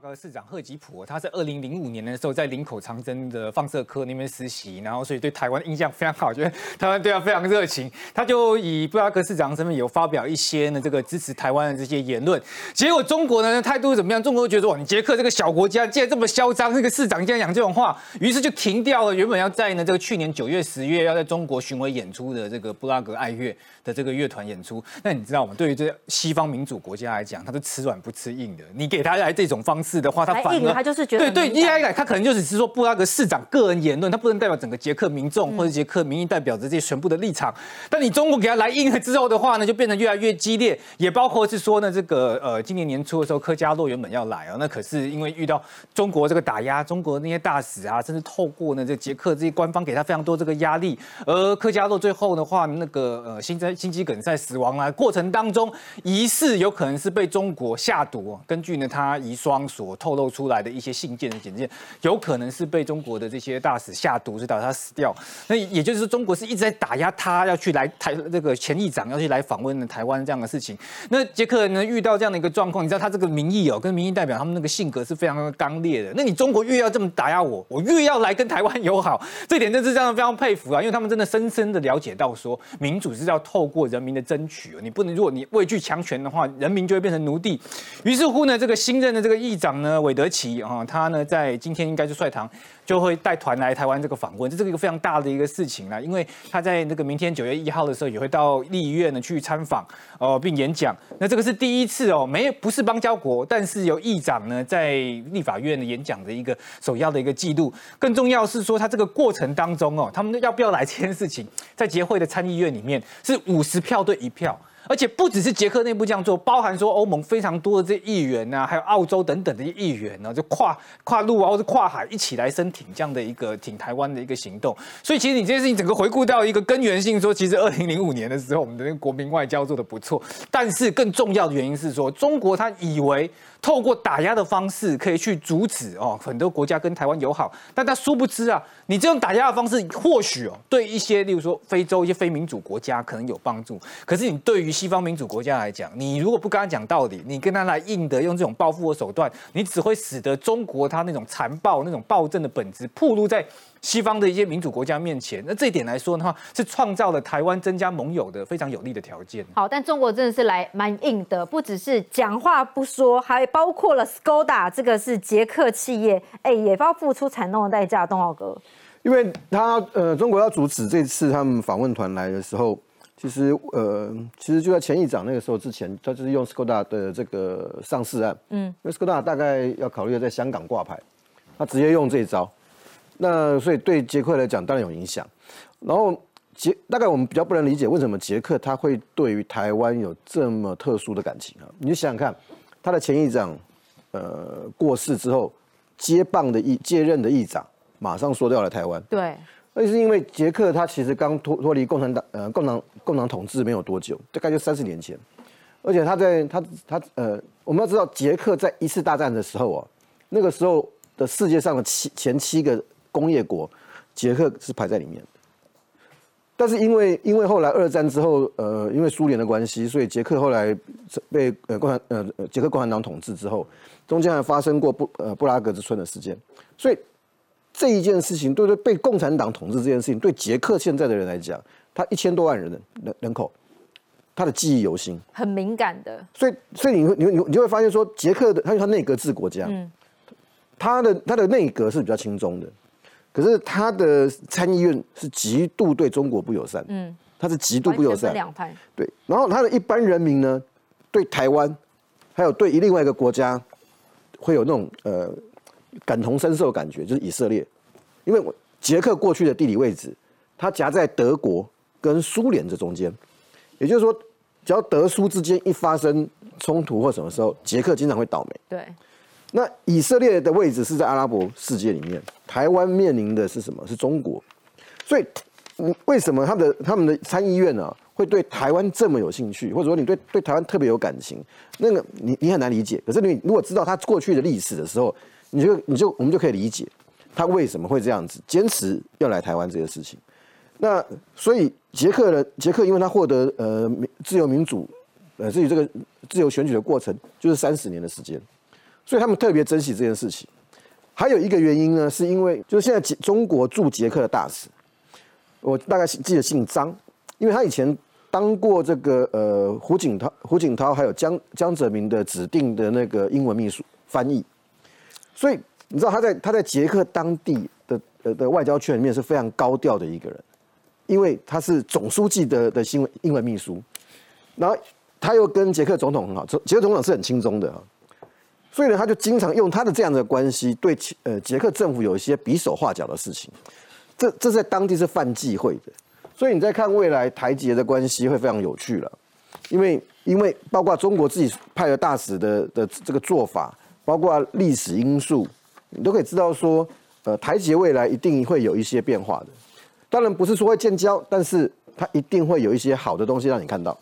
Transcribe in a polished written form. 拉格市长贺吉普，他在2005年的时候在林口长征的放射科那边实习，然后所以对台湾印象非常好，觉得台湾对他非常热情。他就以布拉格市长身份有发表一些呢这个支持台湾的这些言论。结果中国呢态度怎么样？中国觉得哇，你捷克这个小国家竟然这么嚣张，这个市长竟然讲这种话，于是就停掉了原本要在呢这个去年9月、10月要在中国巡回演出的这个布拉格爱乐的这个乐团演出。那你知道我们对于这西方民主国家来讲，他都吃软不吃硬的，你给他来这种方式的话，他反而他就是觉得对，他可能就只是说布拉格市长个人言论，他不能代表整个捷克民众或者捷克民意代表着这些全部的立场。但你中国给他来硬了之后的话呢，就变得越来越激烈，也包括是说呢，这个今年年初的时候，科加洛原本要来哦，那可是因为遇到中国这个打压，中国那些大使啊，甚至透过呢这捷克这些官方给他非常多这个压力，而科加洛最后的话，那个心肌梗塞死亡啊，过程当中疑似有可能是被中国下毒哦，根据呢他遗孀所透露出来的一些信件的简介，有可能是被中国的这些大使下毒，是导致他死掉。那也就是说，中国是一直在打压他，要去来这个前议长要去来访问台湾这样的事情。那捷克人呢遇到这样的一个状况，你知道他这个民意哦，跟民意代表他们那个性格是非常刚烈的。那你中国越要这么打压我，我越要来跟台湾友好，这点真是让人非常佩服啊！因为他们真的深深的了解到说，民主是要透过人民的争取，你不能如果你畏惧强权的话，人民就会变成奴隶。于是乎呢，这个新任的这个议长呢，韦德奇啊，他呢在今天应该就率堂就会带团来台湾这个访问，这是一个非常大的一个事情啦。因为他在那个明天9月1号的时候也会到立议院呢去参访并演讲。那这个是第一次哦，不是邦交国，但是由议长呢在立法院的演讲的一个首要的一个记录。更重要是说，他这个过程当中哦，他们要不要来这件事情，在捷会的参议院里面是50票对1票。而且不只是捷克内部这样做，包含说欧盟非常多的这议员啊，还有澳洲等等的议员呢、啊，就跨陆啊，或者跨海一起来申挺这样的一个挺台湾的一个行动。所以其实你这件事情整个回顾到一个根源性，说其实2005年的时候，我们的国民外交做得不错，但是更重要的原因是说，中国他以为透过打压的方式可以去阻止哦很多国家跟台湾友好，但他殊不知啊，你这种打压的方式或许哦对一些例如说非洲一些非民主国家可能有帮助，可是你对于西方民主国家来讲，你如果不跟他讲道理，你跟他来硬的用这种报复的手段，你只会使得中国他那种残暴、那种暴政的本质暴露在西方的一些民主国家面前。那这一点来说的话，是创造了台湾增加盟友的非常有利的条件。好，但中国真的是来蛮硬的，不只是讲话不说，还包括了 Škoda 这个是捷克企业，也要付出惨痛的代价。东浩哥，因为他中国要阻止这次他们访问团来的时候，其实就在前议长那个时候之前，他就是用 Škoda 的这个上市案，因为 Škoda 大概要考虑在香港挂牌，他直接用这一招，那所以对捷克来讲当然有影响。然后大概我们比较不能理解为什么捷克他会对于台湾有这么特殊的感情啊？你就想想看，他的前议长过世之后，接任的议长马上说掉了台湾，对。而是因为捷克他其实刚脱离共产统治没有多久，大概就30年前，而且他我们要知道，捷克在一次大战的时候啊，那个时候的世界上的前7个工业国，捷克是排在里面的。但是因为后来二战之后，因为苏联的关系，所以捷克后来被捷克共产党统治之后，中间还发生过布拉格之春的事件，所以。这一件事情，对被共产党统治这件事情，对捷克现在的人来讲，他1000多万人口，他的记忆犹新，很敏感的。所以你就会发现说，捷克的他内阁制国家，他的内阁是比较轻松的，可是他的参议院是极度对中国不友善，他是极度不友善，两派对。然后他的一般人民呢，对台湾，还有对另外一个国家，会有那种感同身受的感觉，就是以色列，因为捷克过去的地理位置，它夹在德国跟苏联这中间，也就是说，只要德苏之间一发生冲突或什么时候，捷克经常会倒霉。对，那以色列的位置是在阿拉伯世界里面，台湾面临的是什么？是中国，所以为什么他们的参议院啊会对台湾这么有兴趣，或者说你对台湾特别有感情，那个你很难理解。可是你如果知道他过去的历史的时候，我们就可以理解他为什么会这样子坚持要来台湾这件事情。那所以捷克因为他获得自由民主，至于这个自由选举的过程，就是30年的时间，所以他们特别珍惜这件事情。还有一个原因呢，是因为就是现在中国驻捷克的大使，我大概记得姓张，因为他以前当过这个胡锦涛还有江泽民的指定的那个英文秘书翻译，所以你知道他在捷克当地的外交圈里面是非常高调的一个人，因为他是总书记的英文秘书，然后他又跟捷克总统很好，捷克总统是很亲中的，所以呢他就经常用他的这样的关系对捷克政府有一些比手画脚的事情，这在当地是犯忌讳的。所以你在看未来台捷的关系会非常有趣了，因为包括中国自己派了大使的这个做法，包括历史因素，你都可以知道说，台捷未来一定会有一些变化的。当然不是说会建交，但是它一定会有一些好的东西让你看到。